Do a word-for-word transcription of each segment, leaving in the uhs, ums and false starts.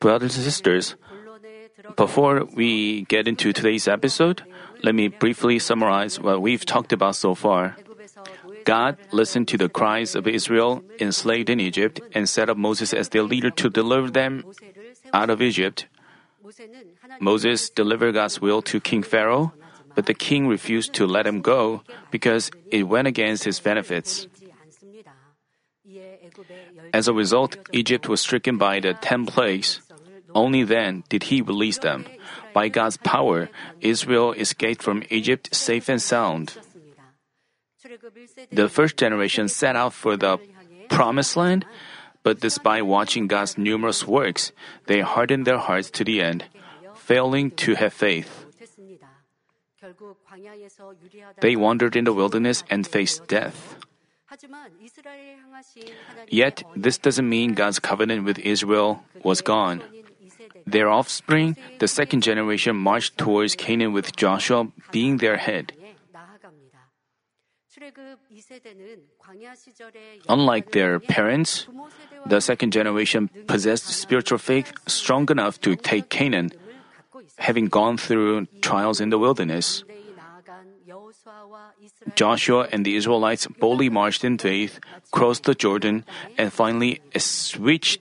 Brothers and sisters, before we get into today's episode, let me briefly summarize what we've talked about so far. God listened to the cries of Israel enslaved in Egypt and set up Moses as their leader to deliver them out of Egypt. Moses delivered God's will to King Pharaoh, but the king refused to let him go because it went against his benefits. As a result, Egypt was stricken by the ten plagues. Only then did he release them. By God's power, Israel escaped from Egypt safe and sound. The first generation set out for the Promised Land, but despite watching God's numerous works, they hardened their hearts to the end, failing to have faith. They wandered in the wilderness and faced death. Yet, this doesn't mean God's covenant with Israel was gone. Their offspring, the second generation, marched towards Canaan with Joshua being their head. Unlike their parents, the second generation possessed spiritual faith strong enough to take Canaan, having gone through trials in the wilderness. Joshua and the Israelites boldly marched in faith, crossed the Jordan, and finally reached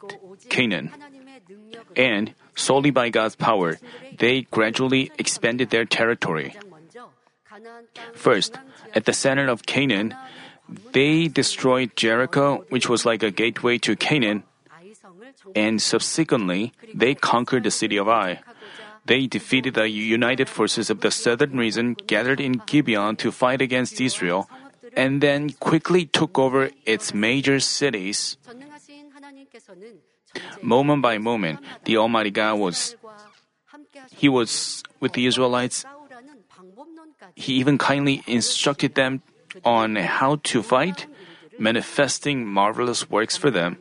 Canaan. And, solely by God's power, they gradually expanded their territory. First, at the center of Canaan, they destroyed Jericho, which was like a gateway to Canaan, and subsequently, they conquered the city of Ai. They defeated the united forces of the southern region gathered in Gibeon to fight against Israel, and then quickly took over its major cities. Moment by moment, the Almighty God was, He was with the Israelites. He even kindly instructed them on how to fight, manifesting marvelous works for them.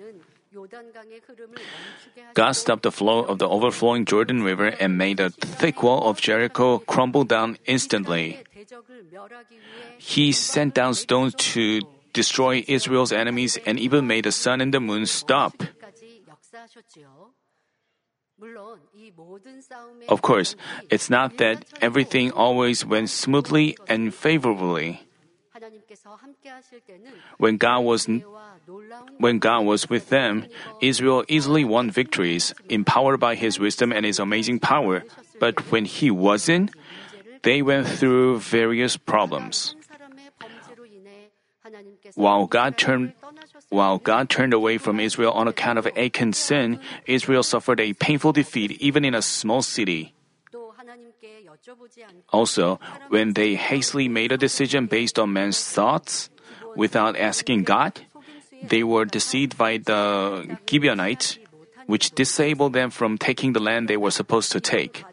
God stopped the flow of the overflowing Jordan River and made the thick wall of Jericho crumble down instantly. He sent down stones to destroy Israel's enemies and even made the sun and the moon stop. Of course, it's not that everything always went smoothly and favorably. When God was, when God was with them, Israel easily won victories, empowered by His wisdom and His amazing power. But when He wasn't, they went through various problems. While God turned, while God turned away from Israel on account of Achan's sin, Israel suffered a painful defeat even in a small city. Also, when they hastily made a decision based on man's thoughts, without asking God, they were deceived by the Gibeonites, which disabled them from taking the land they were supposed to take.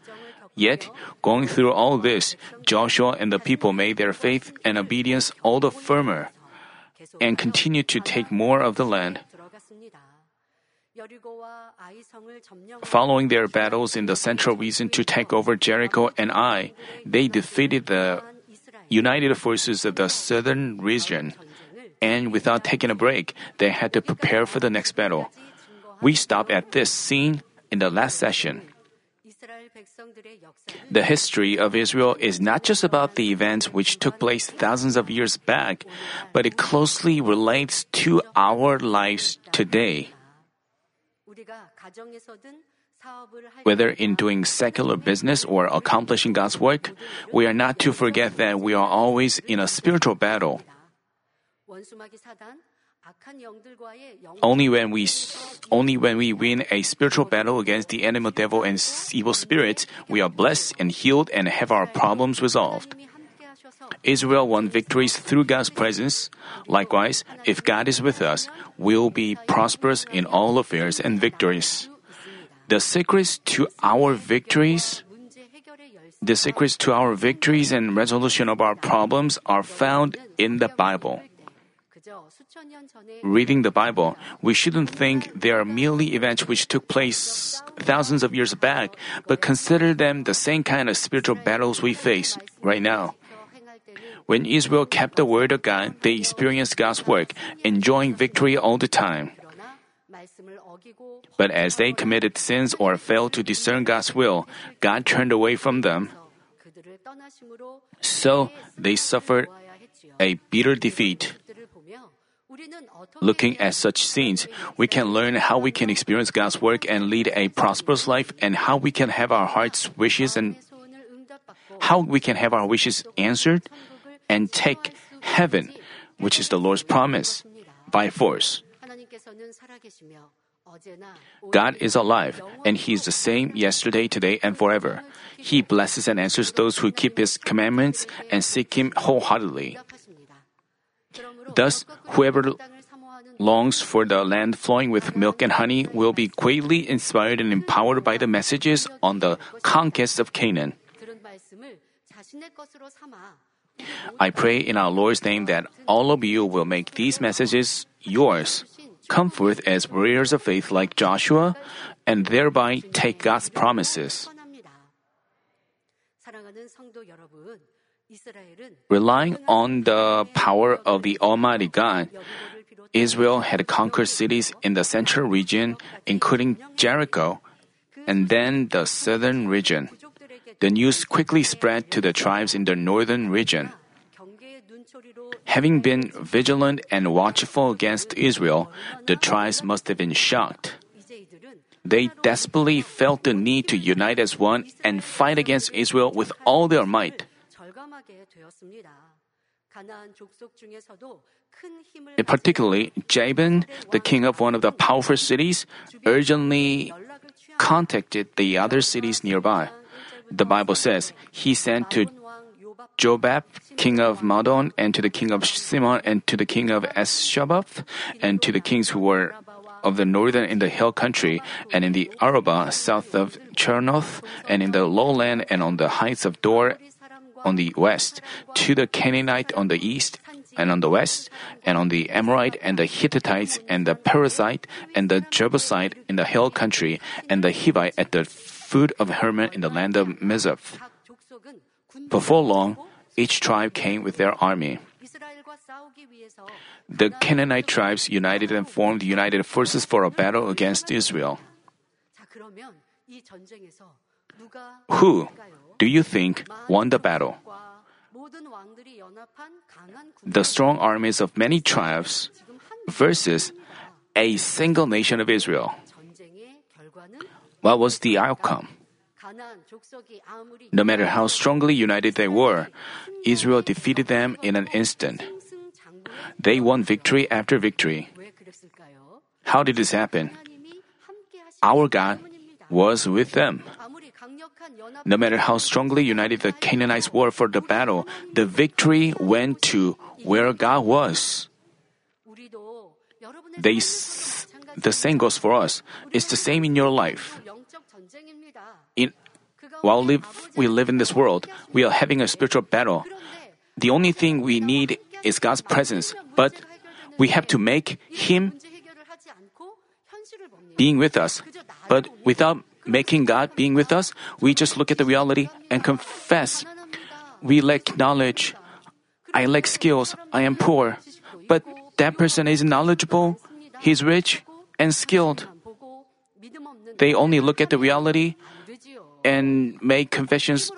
Yet, going through all this, Joshua and the people made their faith and obedience all the firmer, and continued to take more of the land. Following their battles in the central region to take over Jericho and Ai, they defeated the united forces of the southern region, and without taking a break, they had to prepare for the next battle. We stopped at this scene in the last session. The history of Israel is not just about the events which took place thousands of years back, but it closely relates to our lives today. Whether in doing secular business or accomplishing God's work, we are not to forget that we are always in a spiritual battle. Only when we, only when we win a spiritual battle against the enemy devil and evil spirits, we are blessed and healed and have our problems resolved. Israel won victories through God's presence. Likewise, if God is with us, we'll be prosperous in all affairs and victories. The secrets to our victories, the secrets to our victories and resolution of our problems are found in the Bible. Reading the Bible, we shouldn't think they are merely events which took place thousands of years back, but consider them the same kind of spiritual battles we face right now. When Israel kept the word of God, they experienced God's work, enjoying victory all the time. But as they committed sins or failed to discern God's will, God turned away from them. So they suffered a bitter defeat. Looking at such scenes, we can learn how we can experience God's work and lead a prosperous life, and how we can have our heart's wishes and how we can have our wishes answered and take heaven, which is the Lord's promise, by force. God is alive, and He is the same yesterday, today, and forever. He blesses and answers those who keep His commandments and seek Him wholeheartedly. Thus, whoever longs for the land flowing with milk and honey will be greatly inspired and empowered by the messages on the conquest of Canaan. I pray in our Lord's name that all of you will make these messages yours. Come forth as warriors of faith like Joshua, and thereby take God's promises. Relying on the power of the Almighty God, Israel had conquered cities in the central region, including Jericho, and then the southern region. The news quickly spread to the tribes in the northern region. Having been vigilant and watchful against Israel, the tribes must have been shocked. They desperately felt the need to unite as one and fight against Israel with all their might. Particularly, Jabin, the king of one of the powerful cities, urgently contacted the other cities nearby. The Bible says he sent to Jobab, king of Madon, and to the king of Shimron, and to the king of Achshaph, and to the kings who were of the northern in the hill country, and in the Arabah, south of Chernoth, and in the lowland, and on the heights of Dor, on the west, to the Canaanite on the east, and on the west, and on the Amorite, and the Hittites, and the Perizzite, and the Jebusite in the hill country, and the Hivite at the foot of Hermon in the land of Mizpah. Before long, each tribe came with their army. The Canaanite tribes united and formed united forces for a battle against Israel. Who, do you think, won the battle? The strong armies of many tribes versus a single nation of Israel. What was the outcome? No matter how strongly united they were, Israel defeated them in an instant. They won victory after victory. How did this happen? Our God was with them. No matter how strongly united the Canaanites were for the battle, the victory went to where God was. They, the same goes for us. It's the same in your life. In, while live, we live in this world, we are having a spiritual battle. The only thing we need is God's presence, but we have to make Him being with us. But without making God being with us, we just look at the reality and confess. We lack knowledge. I lack skills. I am poor. But that person is knowledgeable, he's rich, and skilled. They only look at the reality and make confessions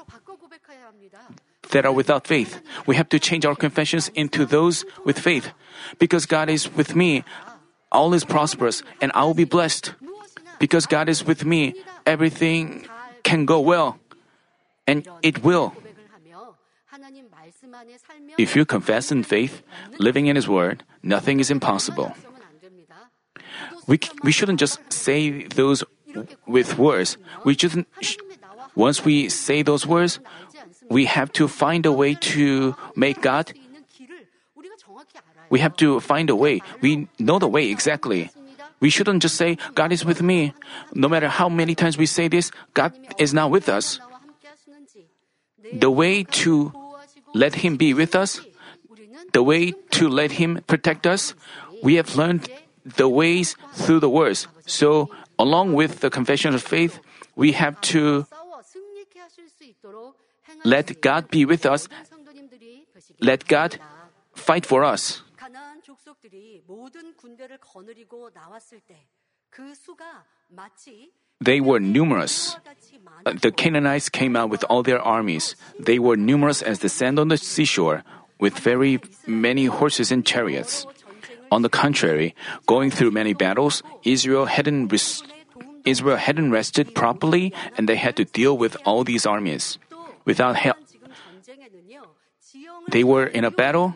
that are without faith. We have to change our confessions into those with faith. Because God is with me, all is prosperous, and I will be blessed. Because God is with me, everything can go well, and it will. If you confess in faith, living in His Word, nothing is impossible. We, we shouldn't just say those with words. We shouldn't. Once we say those words, we have to find a way to make God. We have to find a way. We know the way exactly. We shouldn't just say, God is with me. No matter how many times we say this, God is not with us. The way to let Him be with us, the way to let Him protect us, we have learned the ways through the words. So, along with the confession of faith, we have to let God be with us, let God fight for us. They were numerous. The Canaanites came out with all their armies. They were numerous as the sand on the seashore, with very many horses and chariots. On the contrary, going through many battles, Israel hadn't, res- Israel hadn't rested properly, and they had to deal with all these armies. Without help, they were in a battle.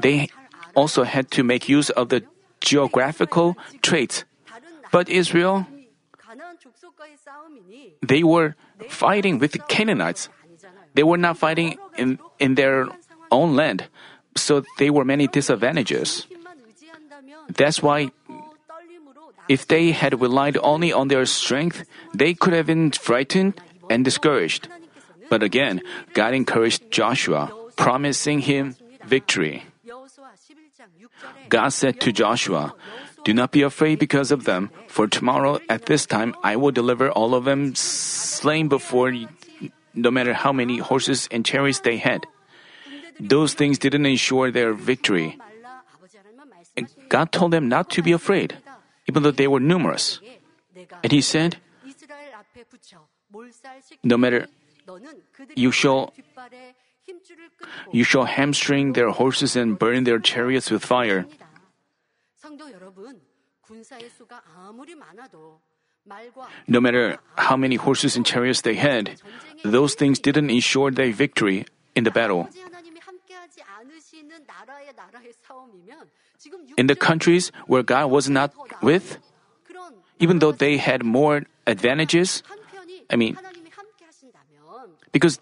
They also had to make use of the geographical traits. But Israel, they were fighting with the Canaanites. They were not fighting in, in their own land, so there were many disadvantages. That's why if they had relied only on their strength, they could have been frightened and discouraged. But again, God encouraged Joshua, promising him victory. God said to Joshua, "Do not be afraid because of them, for tomorrow at this time I will deliver all of them slain before you, no matter how many horses and chariots they had." Those things didn't ensure their victory. God told them not to be afraid, even though they were numerous. And He said, "No matter, you shall, you shall hamstring their horses and burn their chariots with fire." No matter how many horses and chariots they had, those things didn't ensure their victory in the battle. In the countries where God was not with, even though they had more advantages, I mean, because,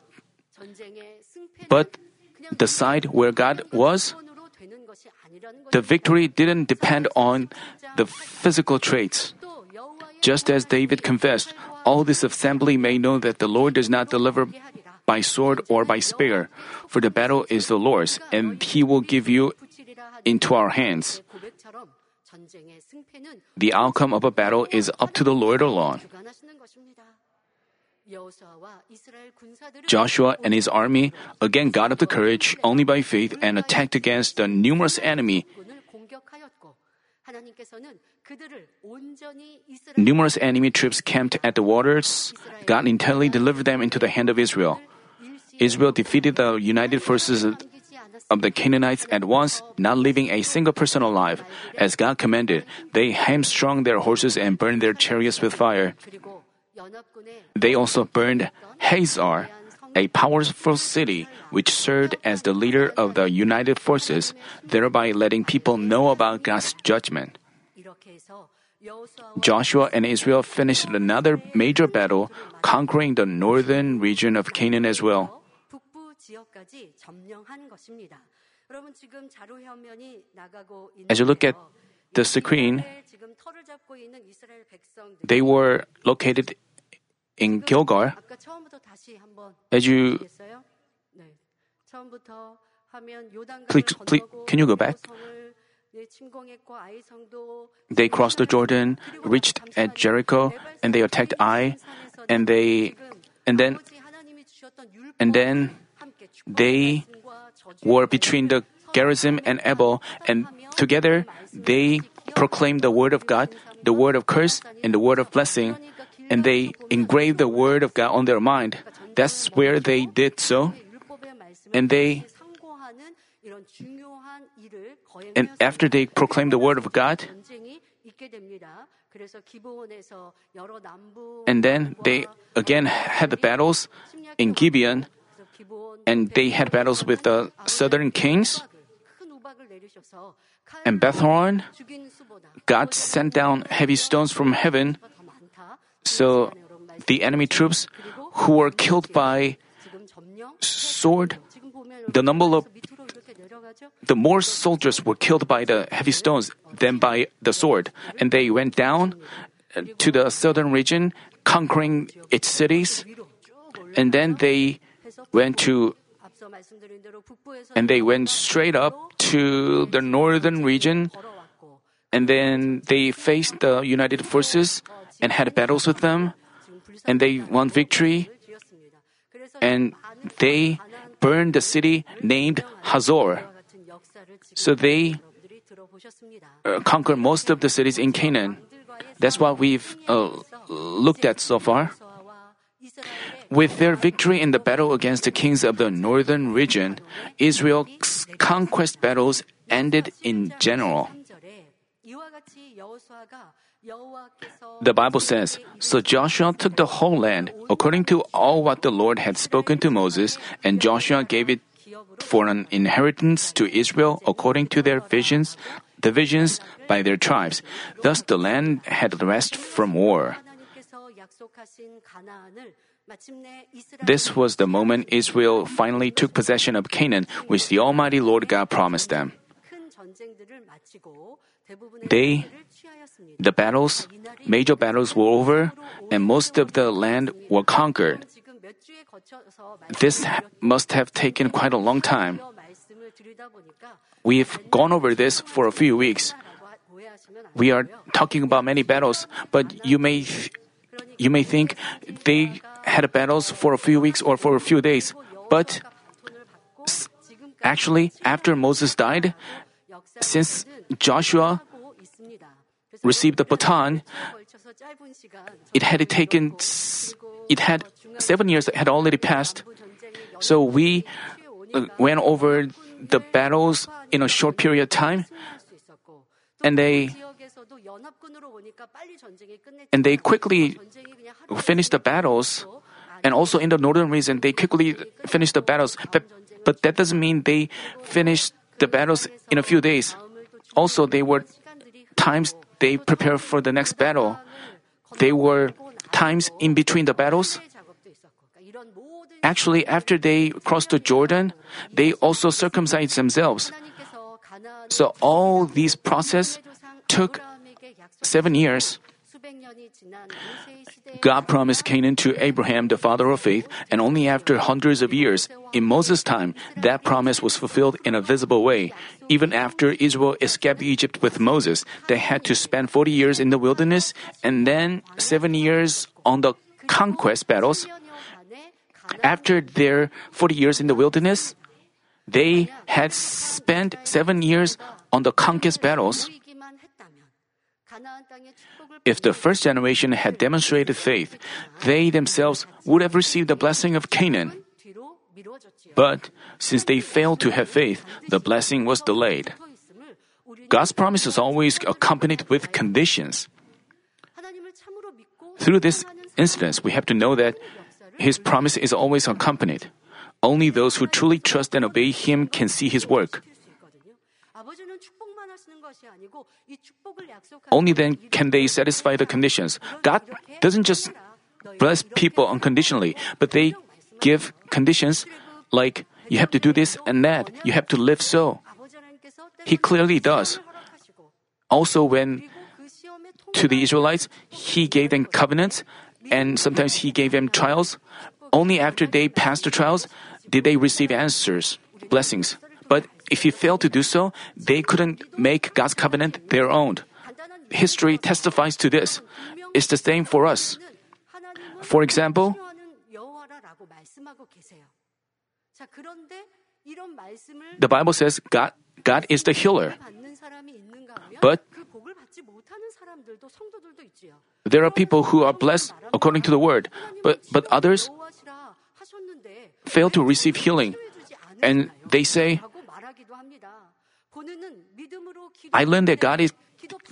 but the side where God was, the victory didn't depend on the physical traits. Just as David confessed, all this assembly may know that the Lord does not deliver by sword or by spear, for the battle is the Lord's, and He will give you into our hands. The outcome of a battle is up to the Lord alone. Joshua and his army again got up the courage only by faith and attacked against the numerous enemy. Numerous enemy troops camped at the waters. God entirely delivered them into the hand of Israel. Israel defeated the united forces of the Canaanites at once, not leaving a single person alive. As God commanded, they hamstrung their horses and burned their chariots with fire. They also burned Hazor, a powerful city which served as the leader of the united forces, thereby letting people know about God's judgment. Joshua and Israel finished another major battle, conquering the northern region of Canaan as well. As you look at the screen, they were located in Gilgal. As you, please, please, can you go back? They crossed the Jordan, reached at Jericho, and they attacked Ai, and they, and then, and then they were between the Gerizim and Ebal, and together they proclaimed the word of God, the word of curse, and the word of blessing. And they engraved the word of God on their mind. That's where they did so. And they, and after they proclaimed the word of God, and then they again had the battles in Gibeon, and they had battles with the southern kings. And Bethhoron, God sent down heavy stones from heaven. So the enemy troops who were killed by sword, the number of the more soldiers were killed by the heavy stones than by the sword, and they went down to the southern region, conquering its cities, and then they went to and they went straight up to the northern region, and then they faced the united forces and had battles with them, and they won victory, and they burned the city named Hazor. So they uh, conquered most of the cities in Canaan. That's what we've uh, looked at so far. With their victory in the battle against the kings of the northern region, Israel's conquest battles ended in general. The Bible says, "So Joshua took the whole land, according to all what the Lord had spoken to Moses, and Joshua gave it for an inheritance to Israel according to their visions, divisions by their tribes. Thus the land had rest from war." This was the moment Israel finally took possession of Canaan, which the Almighty Lord God promised them. They, the battles, major battles were over, and most of the land were conquered. This ha- must have taken quite a long time. We've gone over this for a few weeks. We are talking about many battles, but you may th- you may think they had battles for a few weeks or for a few days, but s- actually, after Moses died, since Joshua received the baton, it had taken, it had seven years had already passed. So we went over the battles in a short period of time, and they and they quickly finished the battles, and also in the northern region they quickly finished the battles. But but that doesn't mean they finished the battles in a few days. Also, they were times they prepared for the next battle. They were times in between the battles. Actually, after they crossed the Jordan, they also circumcised themselves. So all these process took seven years. God promised Canaan to Abraham, the father of faith, and only after hundreds of years, in Moses' time, that promise was fulfilled in a visible way. Even after Israel escaped Egypt with Moses, they had to spend forty years in the wilderness and then seven years on the conquest battles. After their forty years in the wilderness, they had spent seven years on the conquest battles. If the first generation had demonstrated faith, they themselves would have received the blessing of Canaan. But since they failed to have faith, the blessing was delayed. God's promise is always accompanied with conditions. Through this instance, we have to know that His promise is always accompanied. Only those who truly trust and obey Him can see His work. Only then can they satisfy the conditions. God doesn't just bless people unconditionally, but they give conditions like, you have to do this and that, you have to live so. He clearly does. Also, when to the Israelites, He gave them covenants, and sometimes He gave them trials. Only after they passed the trials did they receive answers, blessings. But if he failed to do so, they couldn't make God's covenant their own. History testifies to this. It's the same for us. For example, the Bible says God, God is the healer. But there are people who are blessed according to the word, but, but others fail to receive healing. And they say, I learned that God is,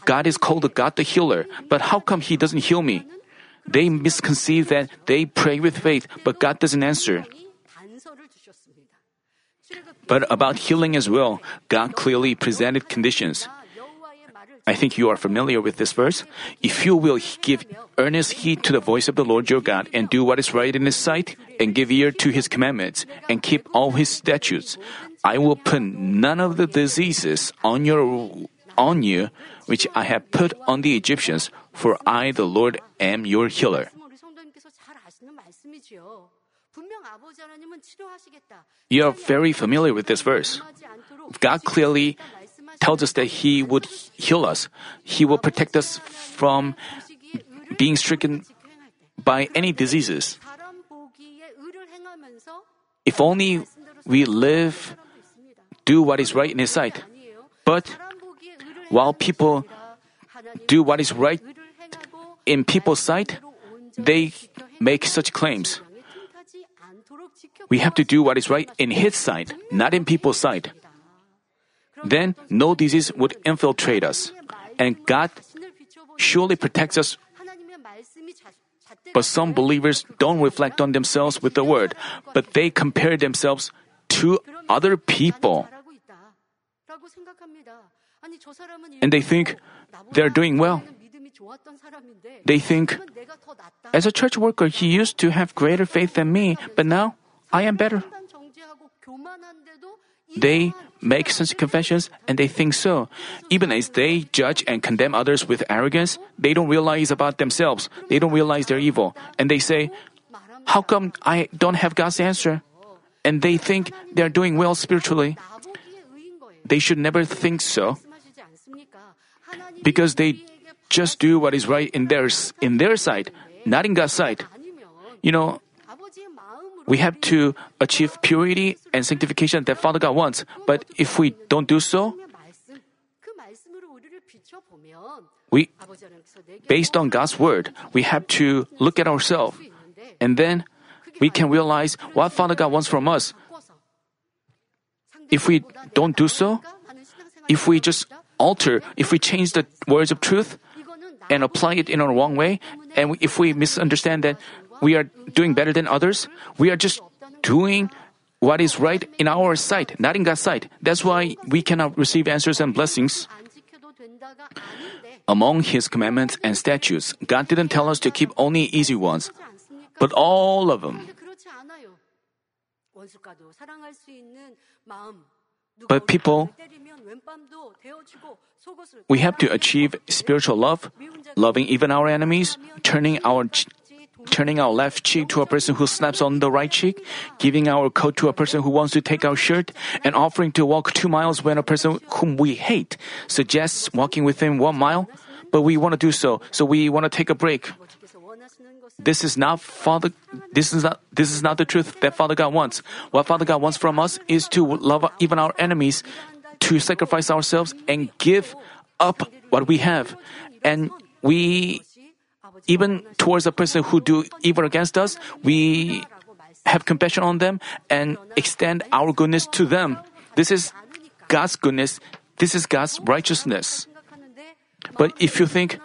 God is called God the healer, but how come He doesn't heal me? They misconceive that they pray with faith, but God doesn't answer. But about healing as well, God clearly presented conditions. I think you are familiar with this verse. If you will give earnest heed to the voice of the Lord your God and do what is right in His sight and give ear to His commandments and keep all His statutes, I will put none of the diseases on your on you which I have put on the Egyptians, for I, the Lord, am your healer. You are very familiar with this verse. God clearly tells us that He would heal us. He will protect us from being stricken by any diseases. If only we live, do what is right in His sight. But while people do what is right in people's sight, they make such claims. We have to do what is right in His sight, not in people's sight. Then no disease would infiltrate us, and God surely protects us. But some believers don't reflect on themselves with the word, but they compare themselves to other people. And they think they're doing well. They think, as a church worker, he used to have greater faith than me, but now I am better. They make such confessions and they think so. Even as they judge and condemn others with arrogance, they don't realize about themselves. They don't realize they're evil. And they say, how come I don't have God's answer? And they think they're doing well spiritually. They should never think so, because they just do what is right in their, in their sight, not in God's sight. You know, we have to achieve purity and sanctification that Father God wants. But if we don't do so, we, based on God's word, we have to look at ourselves. And then we can realize what Father God wants from us. If we don't do so, if we just alter, if we change the words of truth and apply it in a wrong way, and if we misunderstand that we are doing better than others, we are just doing what is right in our sight, not in God's sight. That's why we cannot receive answers and blessings. Among His commandments and statutes, God didn't tell us to keep only easy ones, but all of them. But people, we have to achieve spiritual love, loving even our enemies, turning our ch- turning our left cheek to a person who snaps on the right cheek, giving our coat to a person who wants to take our shirt, and offering to walk two miles when a person whom we hate suggests walking with him one mile, but we want to do so, so we want to take a break. This is not Father. This is not. This is not the truth that Father God wants. What Father God wants from us is to love even our enemies, to sacrifice ourselves and give up what we have, and we. Even towards a person who do evil against us, we have compassion on them and extend our goodness to them. This is God's goodness. This is God's righteousness. But if you think,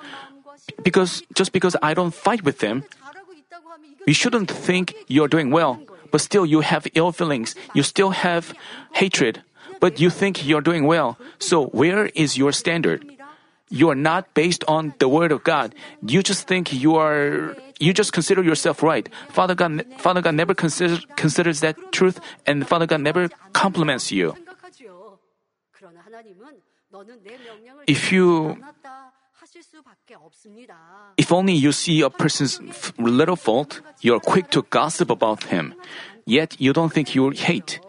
because just because I don't fight with them, you shouldn't think you're doing well, but still you have ill feelings. You still have hatred, but you think you're doing well. So where is your standard? You are not based on the Word of God. You just think you are, you just consider yourself right. Father God, Father God never consider, considers that truth, and Father God never compliments you. If you, if only you see a person's little fault, you're quick to gossip about him, yet you don't think you hate.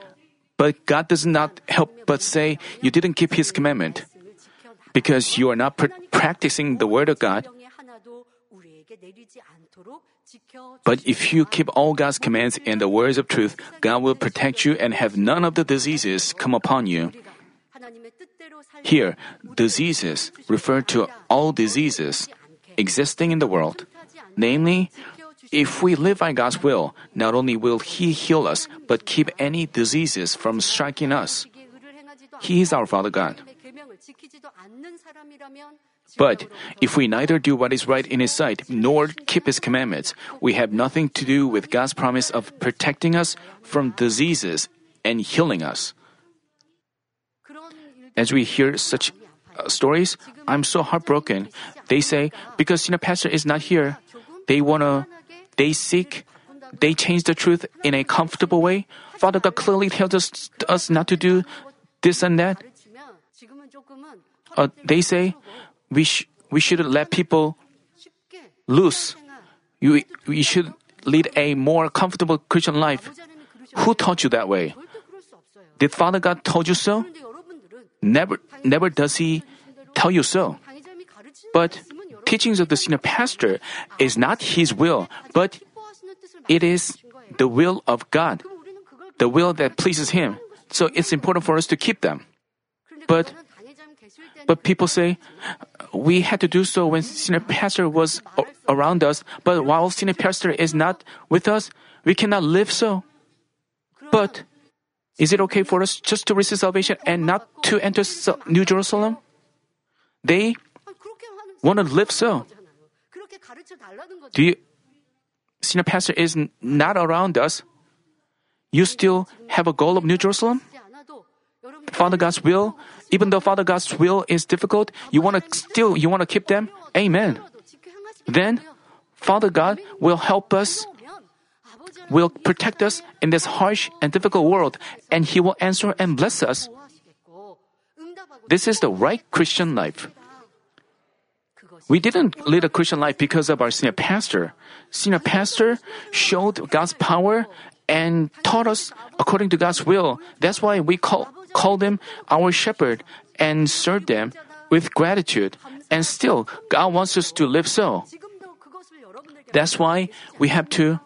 But God does not help but say, you didn't keep His commandment. Because you are not pr- practicing the Word of God. But if you keep all God's commands and the words of truth, God will protect you and have none of the diseases come upon you. Here, diseases refer to all diseases existing in the world. Namely, if we live by God's will, not only will He heal us, but keep any diseases from striking us. He is our Father God. But if we neither do what is right in His sight nor keep His commandments, we have nothing to do with God's promise of protecting us from diseases and healing us. As we hear such uh, stories, I'm so heartbroken. They say, because you know, pastor is not here, they wanna, they seek, they change the truth in a comfortable way. Father God clearly tells us, us not to do this and that. Uh, they say we sh- we should let people loose. You we should lead a more comfortable Christian life. Who taught you that way? Did Father God told you so? Never, never does He tell you so. But teachings of the senior pastor is not His will, but it is the will of God, the will that pleases Him. So it's important for us to keep them. But But people say, we had to do so when senior pastor was around us, but while sin pastor is not with us, we cannot live so. But is it okay for us just to receive salvation and not to enter New Jerusalem? They want to live so. Do you, senior pastor is not around us, you still have a goal of New Jerusalem? Father God's will, even though Father God's will is difficult, you want to still, you want to keep them? Amen. Then, Father God will help us, will protect us in this harsh and difficult world, and He will answer and bless us. This is the right Christian life. We didn't lead a Christian life because of our senior pastor. Senior pastor showed God's power and taught us according to God's will. That's why we call, call them our shepherd and serve them with gratitude. And still, God wants us to live so. That's why we have to.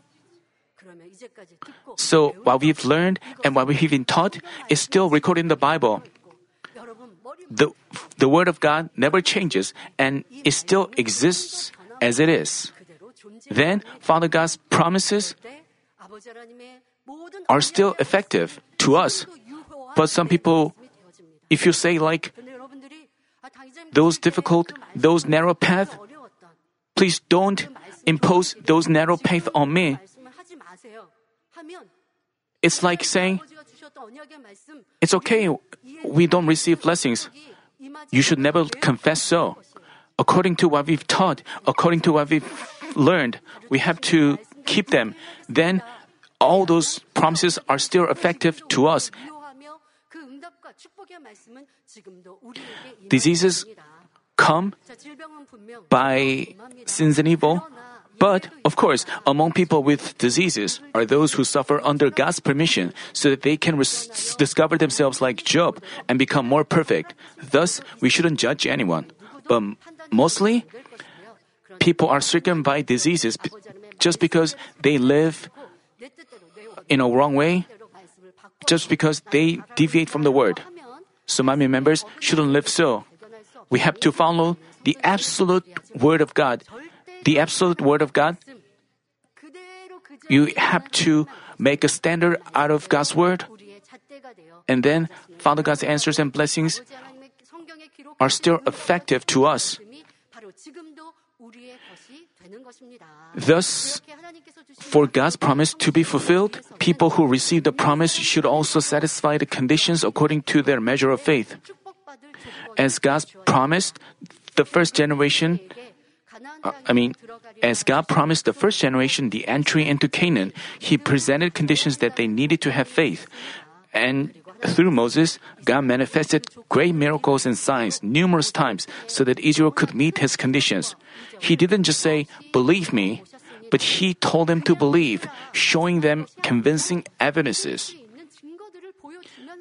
So, what we've learned and what we've been taught is still recorded in the Bible. The, the Word of God never changes and it still exists as it is. Then, Father God's promises are still effective to us. But some people, if you say like, those difficult, those narrow path, please don't impose those narrow path on me. It's like saying, it's okay, we don't receive blessings. You should never confess so. According to what we've taught, according to what we've learned, we have to keep them. Then all those promises are still effective to us. Diseases come by sins and evil, but of course, among people with diseases are those who suffer under God's permission so that they can res- discover themselves like Job and become more perfect. Thus, we shouldn't judge anyone. But mostly, people are stricken by diseases b- just because they live in a wrong way, just because they deviate from the word. So my members shouldn't live so. We have to follow the absolute word of God. The absolute word of God, you have to make a standard out of God's word. And then Father God's answers and blessings are still effective to us. Thus, for God's promise to be fulfilled, people who receive the promise should also satisfy the conditions according to their measure of faith. As God promised the first generation, uh, I mean, as God promised the first generation the entry into Canaan, He presented conditions that they needed to have faith. And through Moses, God manifested great miracles and signs numerous times so that Israel could meet His conditions. He didn't just say, "Believe me," but He told them to believe, showing them convincing evidences.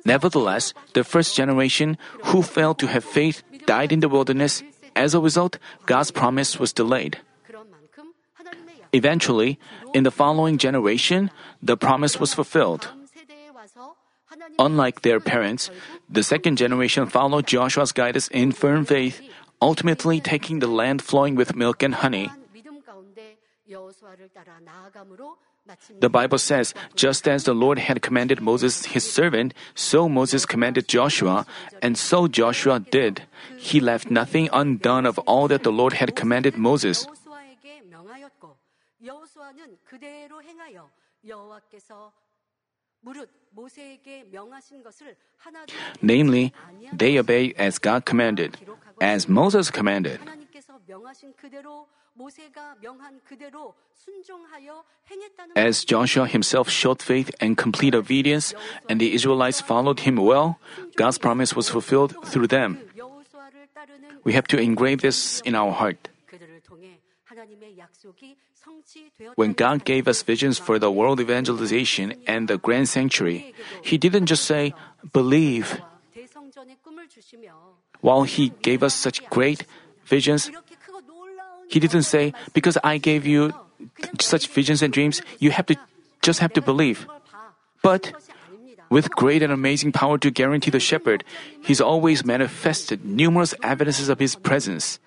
Nevertheless, the first generation who failed to have faith died in the wilderness. As a result, God's promise was delayed. Eventually, in the following generation, the promise was fulfilled. Unlike their parents, the second generation followed Joshua's guidance in firm faith, ultimately taking the land flowing with milk and honey. The Bible says, just as the Lord had commanded Moses His servant, so Moses commanded Joshua, and so Joshua did. He left nothing undone of all that the Lord had commanded Moses. Namely, they obeyed as God commanded, as Moses commanded. As Joshua himself showed faith and complete obedience, and the Israelites followed him well, God's promise was fulfilled through them. We have to engrave this in our heart. When God gave us visions for the world evangelization and the grand sanctuary, He didn't just say, "Believe." While He gave us such great visions, He didn't say, "Because I gave you th- such visions and dreams, you have to just have to believe." But with great and amazing power to guarantee the shepherd, He's always manifested numerous evidences of His presence.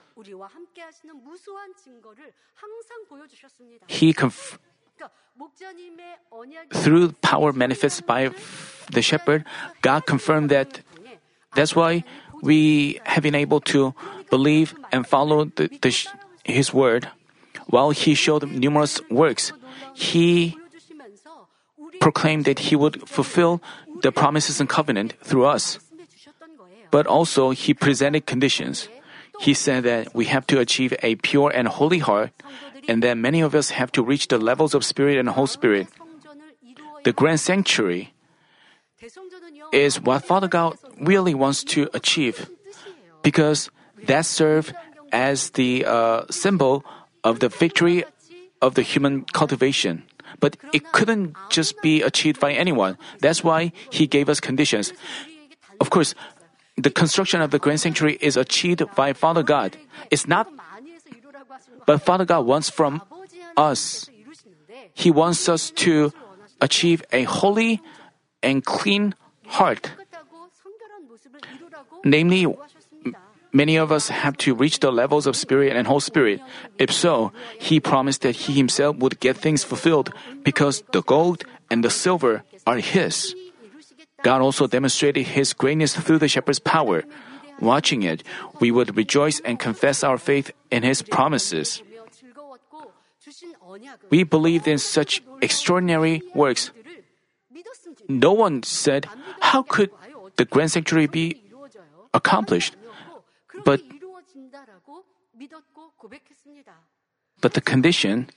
He conf- through power manifested by the shepherd, God confirmed that. That's why we have been able to believe and follow the, the, His word. While He showed numerous works, He proclaimed that He would fulfill the promises and covenant through us. But also, He presented conditions. He said that we have to achieve a pure and holy heart, and that many of us have to reach the levels of spirit and whole spirit. The grand sanctuary is what Father God really wants to achieve, because that served as the uh, symbol of the victory of the human cultivation. But it couldn't just be achieved by anyone. That's why He gave us conditions. Of course, the construction of the grand sanctuary is achieved by Father God. It's not, but Father God wants from us. He wants us to achieve a holy and clean heart. Namely, many of us have to reach the levels of spirit and whole spirit. If so, He promised that He Himself would get things fulfilled because the gold and the silver are His. God also demonstrated His greatness through the shepherd's power. Watching it, we would rejoice and confess our faith in His promises. We believed in such extraordinary works. No one said, how could the grand sanctuary be accomplished? But, but the condition,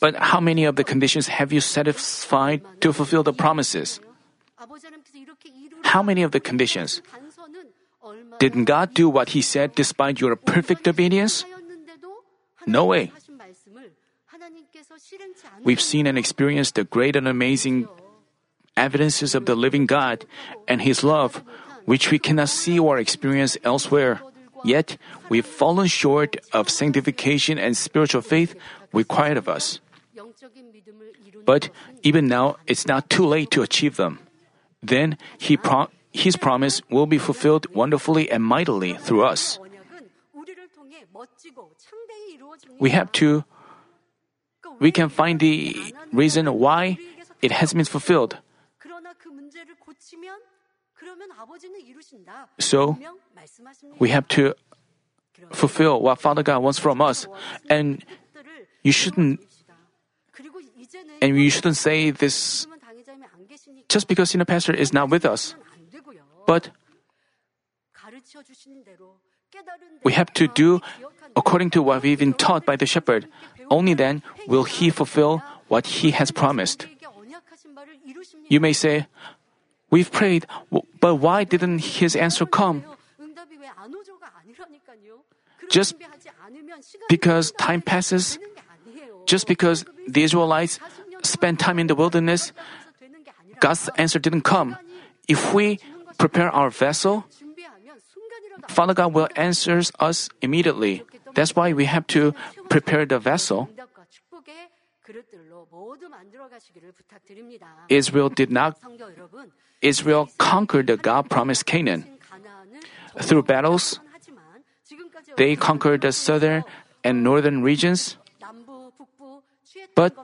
but how many of the conditions have you satisfied to fulfill the promises? How many of the conditions? Didn't God do what He said despite your perfect obedience? No way. We've seen and experienced the great and amazing evidences of the living God and His love, which we cannot see or experience elsewhere. Yet, we've fallen short of sanctification and spiritual faith required of us. But even now, it's not too late to achieve them. Then, he pro- His promise will be fulfilled wonderfully and mightily through us. We have to We can find the reason why it has been fulfilled. So, we have to fulfill what Father God wants from us. And you shouldn't, and you shouldn't say this just because senior pastor is not with us. But we have to do according to what we've been taught by the shepherd. Only then will He fulfill what He has promised. You may say, we've prayed, but why didn't His answer come? Just because time passes, just because the Israelites spent time in the wilderness, God's answer didn't come. If we prepare our vessel, Father God will answer us immediately. That's why we have to prepare the vessel. Israel did not. Israel conquered the God promised Canaan. Through battles, they conquered the southern and northern regions. But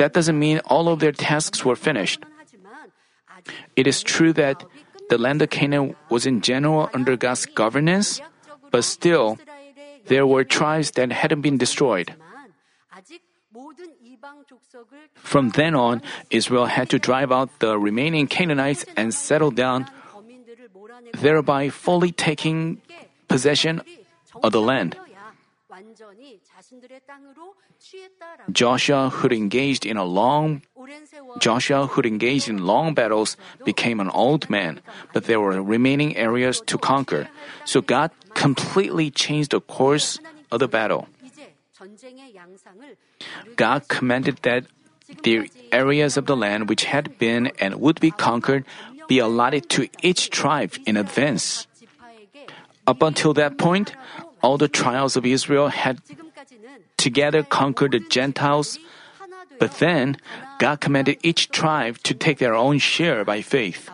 that doesn't mean all of their tasks were finished. It is true that the land of Canaan was in general under God's governance, but still, there were tribes that hadn't been destroyed. From then on, Israel had to drive out the remaining Canaanites and settle down, thereby fully taking possession of the land. Joshua, who engaged in a long, Joshua, who engaged in long battles, became an old man, but there were remaining areas to conquer. So God completely changed the course of the battle. God commanded that the areas of the land which had been and would be conquered be allotted to each tribe in advance. Up until that point, all the tribes of Israel had together conquered the Gentiles, but then God commanded each tribe to take their own share by faith.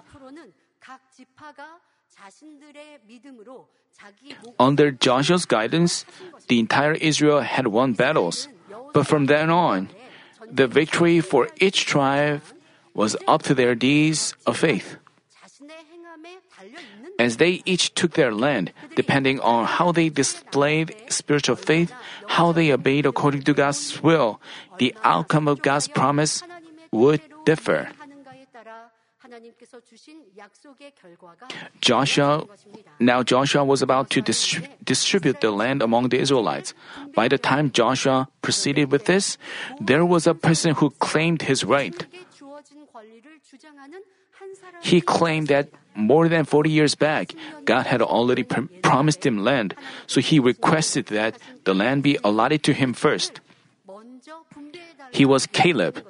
Under Joshua's guidance, the entire Israel had won battles, but from then on, the victory for each tribe was up to their deeds of faith. As they each took their land, depending on how they displayed spiritual faith, how they obeyed according to God's will, the outcome of God's promise would differ. Joshua, now Joshua was about to distri- distribute the land among the Israelites. By the time Joshua proceeded with this, there was a person who claimed his right. He claimed that more than forty years back, God had already pr- promised him land, so he requested that the land be allotted to him first. He was Caleb,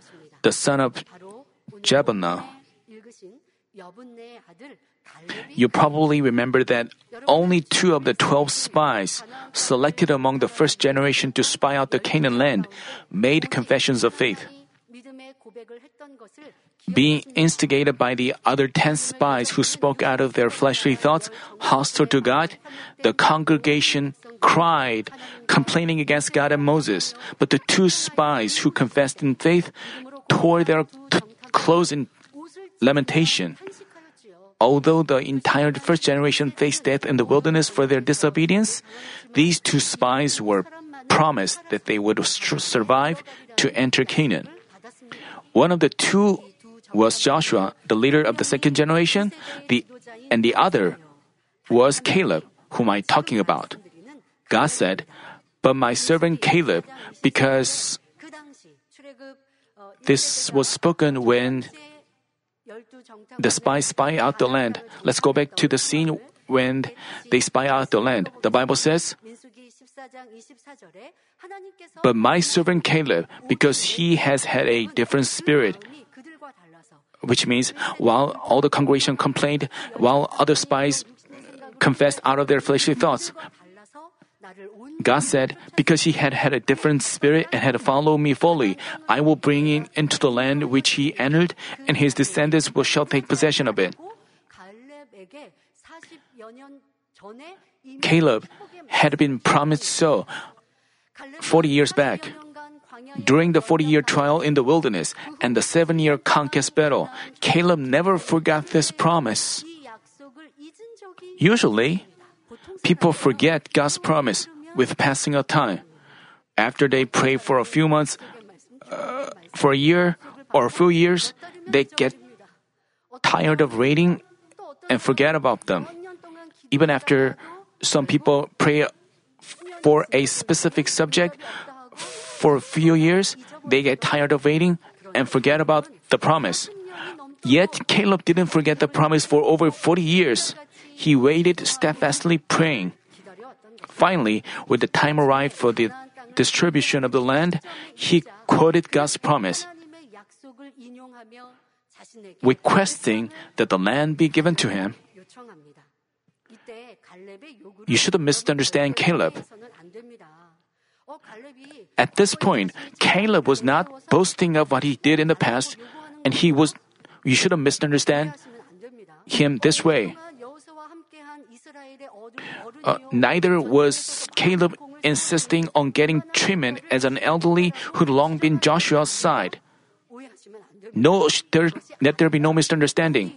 the son of Jabin. You probably remember that only two of the twelve spies, selected among the first generation to spy out the Canaan land, made confessions of faith. Being instigated by the other ten spies who spoke out of their fleshly thoughts hostile to God, the congregation cried, complaining against God and Moses. But the two spies who confessed in faith tore their t- clothes in lamentation. Although the entire first generation faced death in the wilderness for their disobedience, these two spies were promised that they would st- survive to enter Canaan. One of the two was Joshua, the leader of the second generation, the, and the other was Caleb, whom I'm talking about. God said, "But my servant Caleb," because this was spoken when the spies spy out the land. Let's go back to the scene when they spy out the land. The Bible says, "But my servant Caleb, because he has had a different spirit," which means while all the congregation complained, while other spies confessed out of their fleshly thoughts, God said, "Because he had had a different spirit and had followed me fully, I will bring him into the land which he entered, and his descendants will shall take possession of it." Caleb had been promised so forty years back. During the forty-year trial in the wilderness and the seven-year conquest battle, Caleb never forgot this promise. Usually, people forget God's promise with passing of time. After they pray for a few months, uh, for a year, or a few years, they get tired of reading and forget about them. Even after some people pray for a specific subject for a few years, they get tired of waiting and forget about the promise. Yet Caleb didn't forget the promise for over forty years. He waited steadfastly, praying. Finally, when the time arrived for the distribution of the land, he quoted God's promise, requesting that the land be given to him. You shouldn't misunderstand Caleb. At this point, Caleb was not boasting of what he did in the past, and he was. You shouldn't misunderstand him this way. Uh, neither was Caleb insisting on getting treatment as an elderly who'd long been Joshua's side. No, there, let there be no misunderstanding.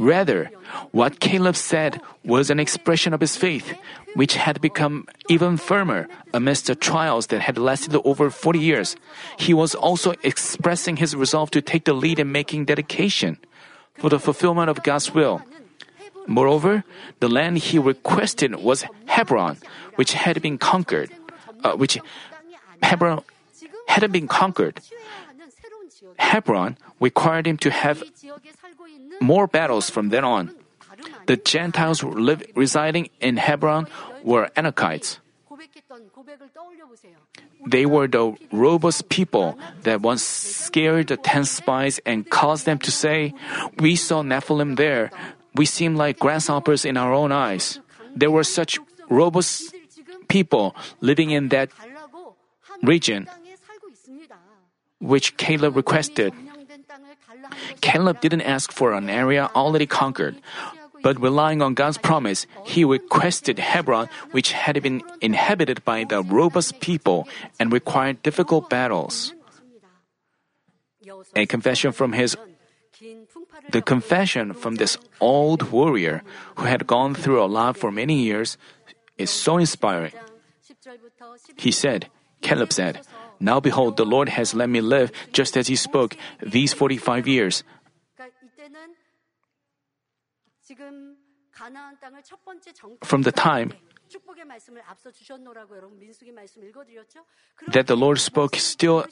Rather, what Caleb said was an expression of his faith, which had become even firmer amidst the trials that had lasted over forty years. He was also expressing his resolve to take the lead in making dedication for the fulfillment of God's will. Moreover, the land he requested was Hebron, which had been conquered, uh, which Hebron had been conquered. Hebron required him to have more battles from then on. The Gentiles live, residing in Hebron were Anakites. They were the robust people that once scared the ten spies and caused them to say, "We saw Nephilim there. We seem like grasshoppers in our own eyes." There were such robust people living in that region, which Caleb requested. Caleb didn't ask for an area already conquered. But relying on God's promise, he requested Hebron, which had been inhabited by the robust people and required difficult battles. A confession from his The confession from this old warrior who had gone through a lot for many years is so inspiring. He said, Caleb said, "Now behold, the Lord has let me live just as he spoke these forty-five years. From the time that the Lord spoke still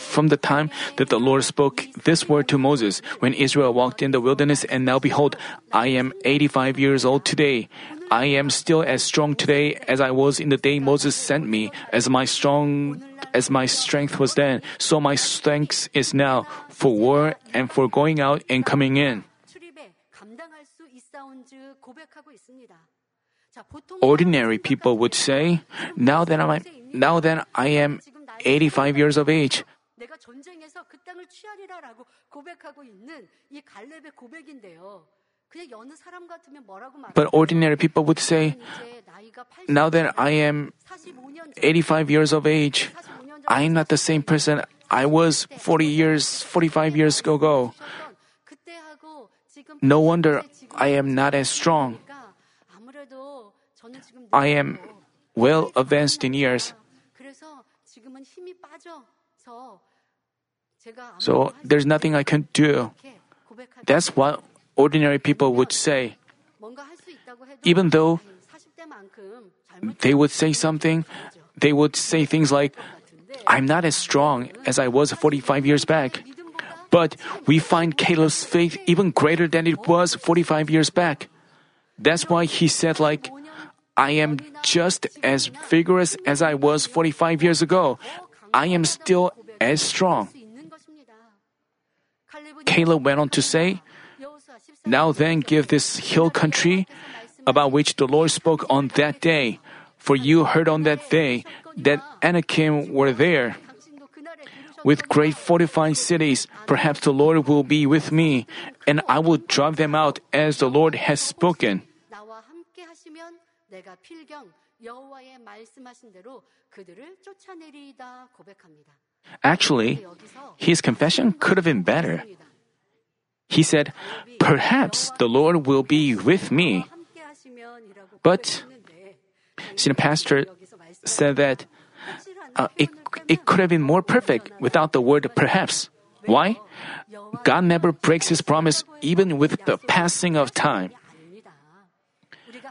from the time that the Lord spoke this word to Moses when Israel walked in the wilderness, and now behold, I am eighty-five years old today. I am still as strong today as I was in the day Moses sent me. As my strong as my strength was then, so my strength is now for war and for going out and coming in." Ordinary people would say, now that I'm, now that I am eighty-five years of age, but ordinary people would say, now that I am eighty-five years of age, I am not the same person I was forty years, forty-five years ago. No wonder I am not as strong. I am well advanced in years. So there's nothing I can do. That's what ordinary people would say. Even though they would say something, they would say things like, I'm not as strong as I was forty-five years back. But we find Caleb's faith even greater than it was forty-five years back. That's why he said, like, I am just as vigorous as I was forty-five years ago. I am still as strong. Caleb went on to say, now then give this hill country about which the Lord spoke on that day. For you heard on that day that Anakim were there. With great fortified cities, perhaps the Lord will be with me, and I will drive them out as the Lord has spoken. Actually, his confession could have been better. He said, perhaps the Lord will be with me. But, senior pastor said that uh, it It could have been more perfect without the word perhaps. Why? God never breaks His promise even with the passing of time.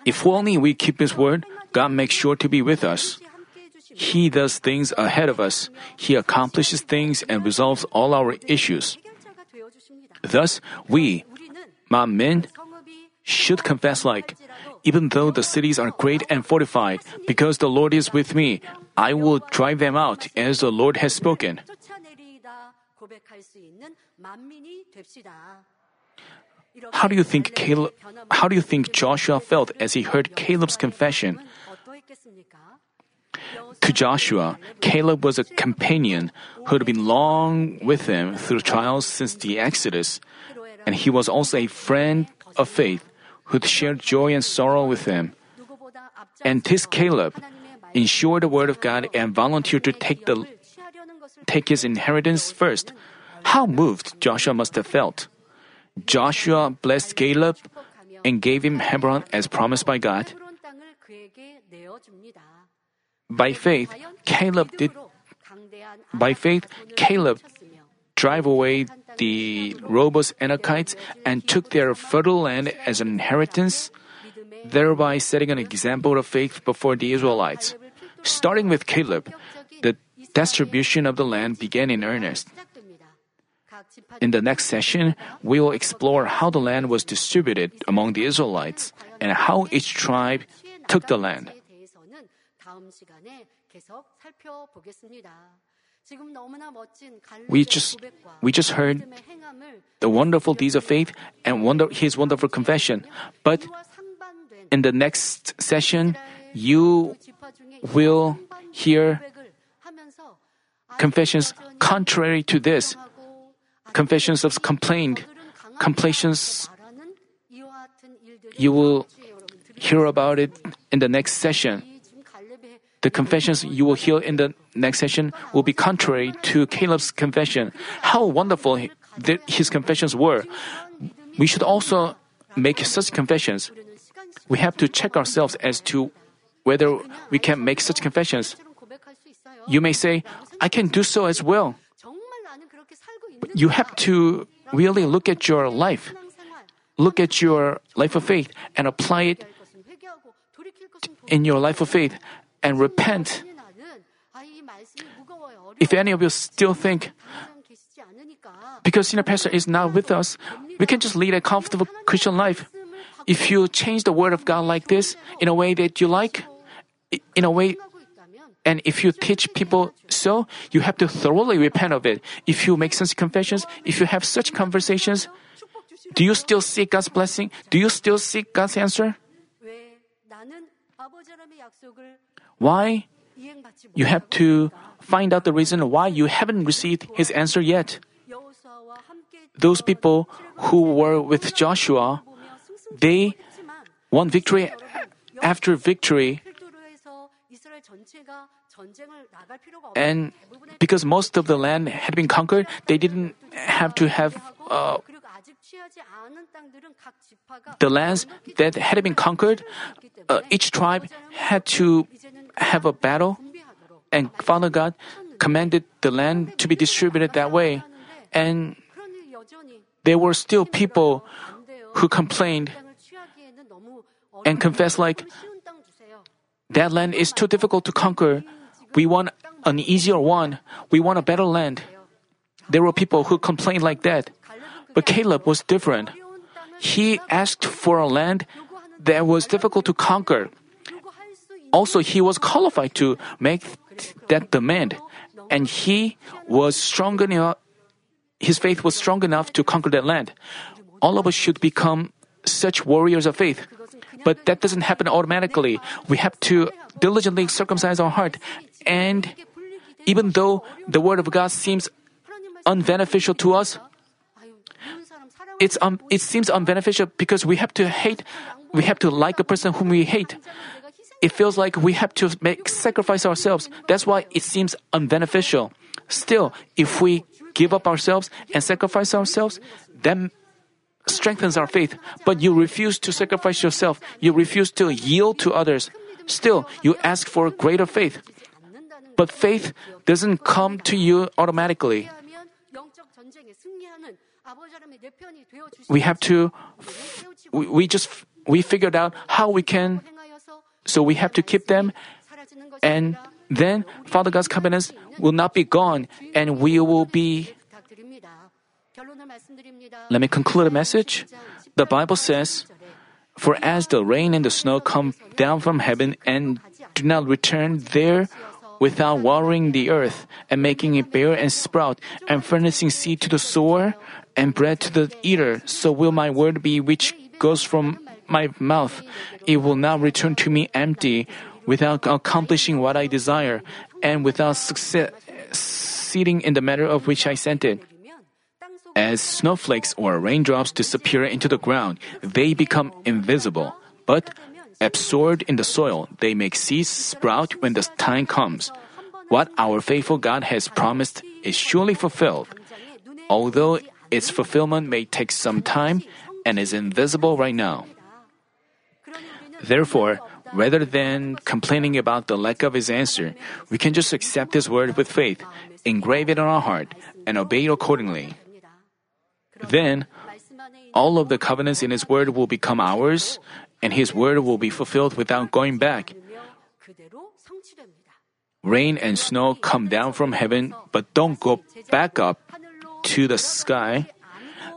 If only we keep His word, God makes sure to be with us. He does things ahead of us. He accomplishes things and resolves all our issues. Thus, we, Ma'amin, should confess like, even though the cities are great and fortified, because the Lord is with me, I will drive them out as the Lord has spoken. How do you think Caleb, how do you think Joshua felt as he heard Caleb's confession? To Joshua, Caleb was a companion who had been long with him through trials since the Exodus, and he was also a friend of faith who shared joy and sorrow with him. And this Caleb ensured the word of God and volunteered to take the take his inheritance first. How moved Joshua must have felt. Joshua blessed Caleb and gave him Hebron as promised by God. By faith, Caleb did by faith, Caleb drive away the robust Anakites and took their fertile land as an inheritance, thereby setting an example of faith before the Israelites. Starting with Caleb, the distribution of the land began in earnest. In the next session, we will explore how the land was distributed among the Israelites and how each tribe took the land. We just, we just heard the wonderful deeds of faith and wonder, his wonderful confession. But in the next session, you will hear confessions contrary to this, confessions of complaint, confessions, you will hear about it in the next session. The confessions you will hear in the next session will be contrary to Caleb's confession. How wonderful his confessions were. We should also make such confessions. We have to check ourselves as to whether we can make such confessions. You may say, I can do so as well. But you have to really look at your life. Look at your life of faith and apply it in your life of faith and repent. If any of you still think, because senior pastor is not with us, we can just lead a comfortable Christian life. If you change the word of God like this, in a way that you like, in a way, and if you teach people so, you have to thoroughly repent of it. If you make such confessions, if you have such conversations, do you still seek God's blessing? Do you still seek God's answer? Why? You have to find out the reason why you haven't received His answer yet. Those people who were with Joshua, they won victory after victory. And because most of the land had been conquered, they didn't have to have uh, the lands that had been conquered. Uh, each tribe had to have a battle, and Father God commanded the land to be distributed that way. And there were still people who complained and confessed like, that land is too difficult to conquer. We want an easier one. We want a better land. There were people who complained like that. But Caleb was different. He asked for a land that was difficult to conquer. Also, he was qualified to make that demand. And he was strong enough, his faith was strong enough to conquer that land. All of us should become such warriors of faith. But that doesn't happen automatically. We have to diligently circumcise our heart. And even though the Word of God seems unbeneficial to us, it's um, it seems unbeneficial because we have to hate, we have to like a person whom we hate. It feels like we have to make sacrifice ourselves. That's why it seems unbeneficial. Still, if we give up ourselves and sacrifice ourselves, then strengthens our faith. But you refuse to sacrifice yourself. You refuse to yield to others. Still, you ask for greater faith. But faith doesn't come to you automatically. We have to, we, we just, we figured out how we can, so we have to keep them, and then Father God's covenants will not be gone, and we will be. Let me conclude a message. The Bible says, "For as the rain and the snow come down from heaven and do not return there without watering the earth and making it bear and sprout and furnishing seed to the sower and bread to the eater, so will my word be which goes from my mouth. It will not return to me empty, without accomplishing what I desire and without succeeding in the matter of which I sent it." As snowflakes or raindrops disappear into the ground, they become invisible. But absorbed in the soil, they make seeds sprout when the time comes. What our faithful God has promised is surely fulfilled. Although its fulfillment may take some time and is invisible right now. Therefore, rather than complaining about the lack of His answer, we can just accept His word with faith, engrave it on our heart, and obey it accordingly. Then, all of the covenants in His word will become ours, and His word will be fulfilled without going back. Rain and snow come down from heaven, but don't go back up to the sky.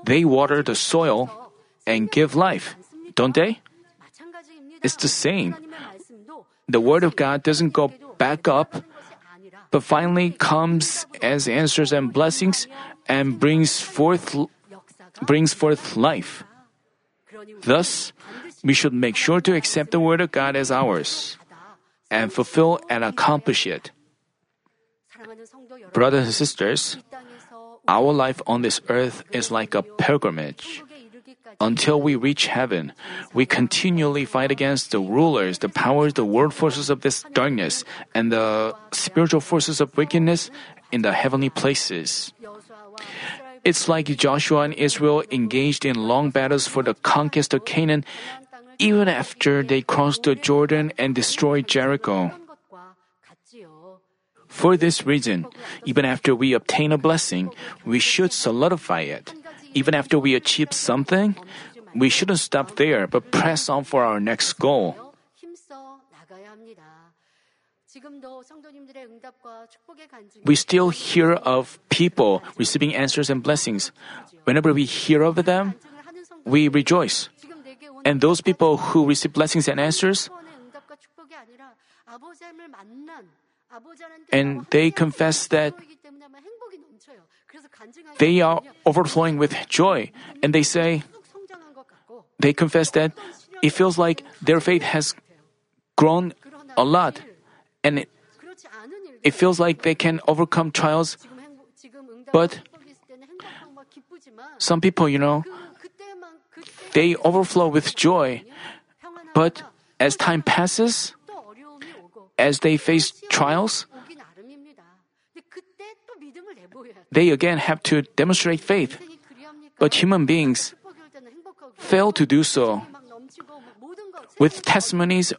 They water the soil and give life, don't they? It's the same. The word of God doesn't go back up, but finally comes as answers and blessings and brings forth brings forth life. Thus, we should make sure to accept the Word of God as ours and fulfill and accomplish it. Brothers and sisters, our life on this earth is like a pilgrimage. until we reach heaven. We continually fight against the rulers, the powers, the world forces of this darkness, and the spiritual forces of wickedness in the heavenly places. It's like Joshua and Israel engaged in long battles for the conquest of Canaan even after they crossed the Jordan and destroyed Jericho. For this reason, even after we obtain a blessing, we should solidify it. Even after we achieve something, we shouldn't stop there, but press on for our next goal. We still hear of people receiving answers and blessings. Whenever we hear of them, we rejoice. And those people who receive blessings and answers, and they confess that they are overflowing with joy, and they say, they confess that it feels like their faith has grown a lot, and it, it feels like they can overcome trials. But some people, you know, they overflow with joy, but as time passes, as they face trials, they again have to demonstrate faith. But human beings fail to do so. With testimonies,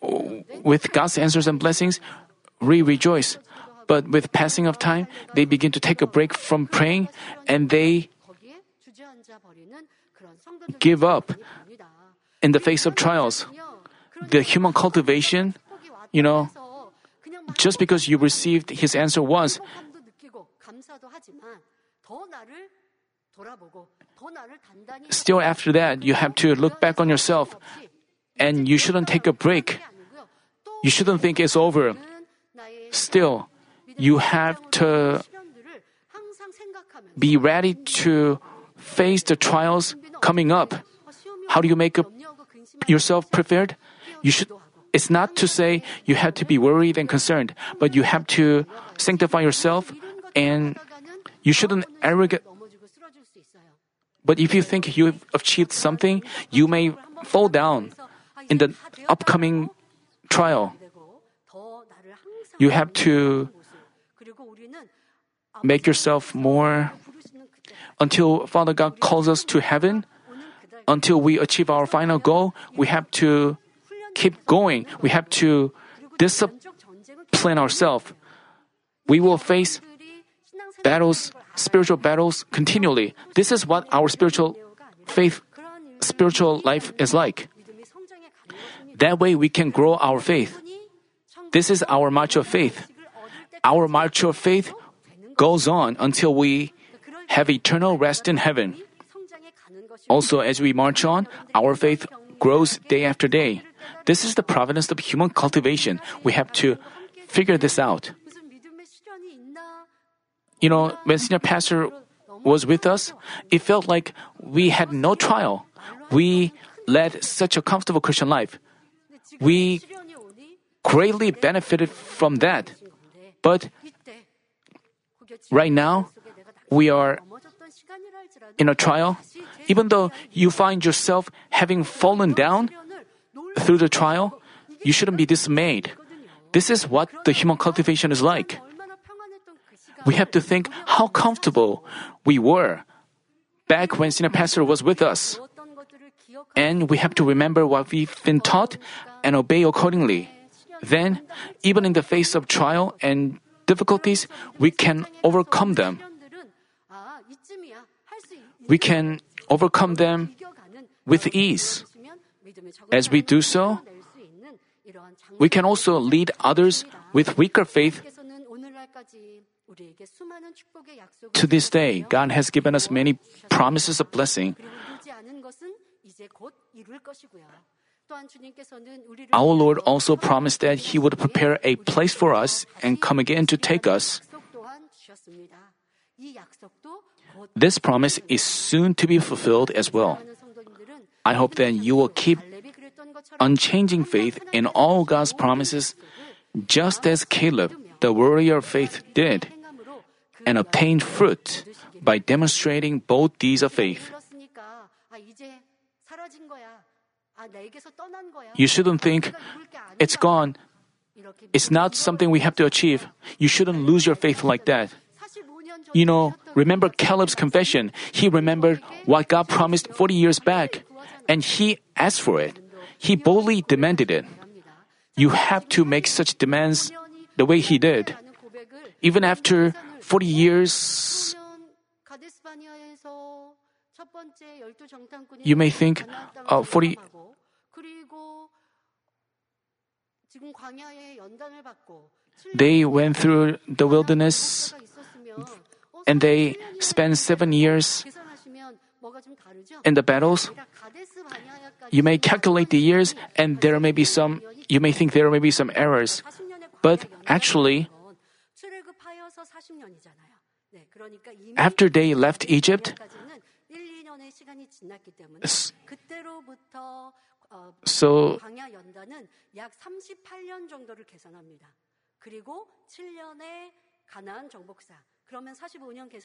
with God's answers and blessings, we rejoice. But with passing of time, they begin to take a break from praying, and they give up in the face of trials. The human cultivation, you know, just because you received His answer once, still after that, you have to look back on yourself, and you shouldn't take a break. You shouldn't think it's over. Still, you have to be ready to face the trials coming up. How do you make a, yourself prepared? You should. It's not to say you have to be worried and concerned, but you have to sanctify yourself, and you shouldn't arrogant. But if you think you've achieved something, you may fall down in the upcoming trial. You have to make yourself more until Father God calls us to heaven. Until we achieve our final goal, we have to keep going. We have to discipline ourselves. We will face battles, spiritual battles continually. This is what our spiritual faith, spiritual life is like. That way we can grow our faith. This is our march of faith. Our march of faith goes on until we have eternal rest in heaven. Also, as we march on, our faith grows day after day. This is the providence of human cultivation. We have to figure this out. You know, when Senior Pastor was with us, it felt like we had no trial. We led such a comfortable Christian life. We greatly benefited from that. But right now, we are in a trial. Even though you find yourself having fallen down through the trial, you shouldn't be dismayed. This is what the human cultivation is like. We have to think how comfortable we were back when Senior Pastor was with us. And we have to remember what we've been taught and obey accordingly. Then, even in the face of trial and difficulties, we can overcome them. We can overcome them with ease. As we do so, we can also lead others with weaker faith. To this day, God has given us many promises of blessing. Our Lord also promised that He would prepare a place for us and come again to take us. This promise is soon to be fulfilled as well. I hope that you will keep unchanging faith in all God's promises, just as Caleb, the warrior of faith, did, and obtained fruit by demonstrating both deeds of faith. You shouldn't think it's gone. It's not something we have to achieve. You shouldn't lose your faith like that. You know, remember Caleb's confession. He remembered what God promised forty years back, and he asked for it. He boldly demanded it. You have to make such demands the way he did. Even after forty years, you may think, uh, forty... They went through the wilderness and they spent seven years in the battles. You may calculate the years and there may be some, you may think there may be some errors, but actually, after they left Egypt, so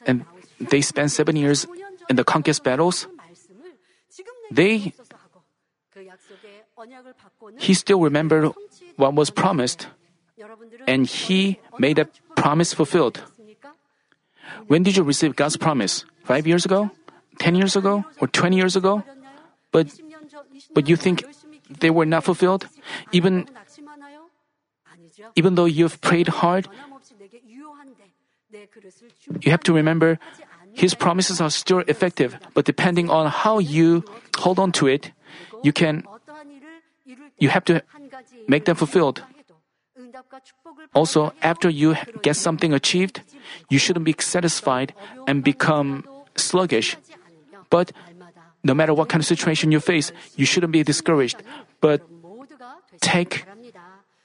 and they spent seven years in the conquest battles. They, he still remembered what was promised, and he made that promise fulfilled. When did you receive God's promise? Five years ago? Ten years ago? Or twenty years ago? But But you think they were not fulfilled? Even, even though you've prayed hard, you have to remember His promises are still effective, but depending on how you hold on to it, you can, you have to make them fulfilled. Also, after you get something achieved, you shouldn't be satisfied and become sluggish. But no matter what kind of situation you face, you shouldn't be discouraged, but take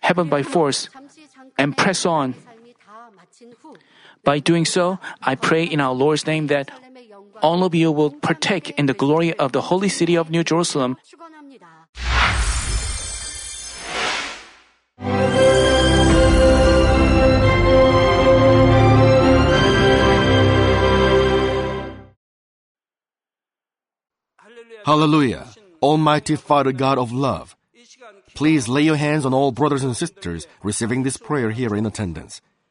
heaven by force and press on. By doing so, I pray in our Lord's name that all of you will partake in the glory of the holy city of New Jerusalem. Hallelujah! Almighty Father God of love, please lay your hands on all brothers and sisters receiving this prayer here in attendance.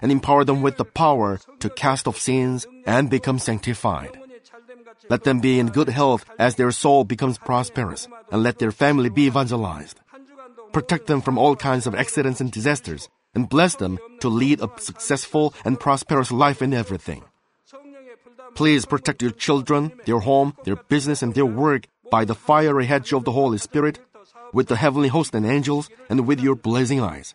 and empower them with the power to cast off sins and become sanctified. Let them be in good health as their soul becomes prosperous, and let their family be evangelized. Protect them from all kinds of accidents and disasters, and bless them to lead a successful and prosperous life in everything. Please protect your children, their home, their business, and their work by the fiery hedge of the Holy Spirit, with the heavenly host and angels, and with your blazing eyes.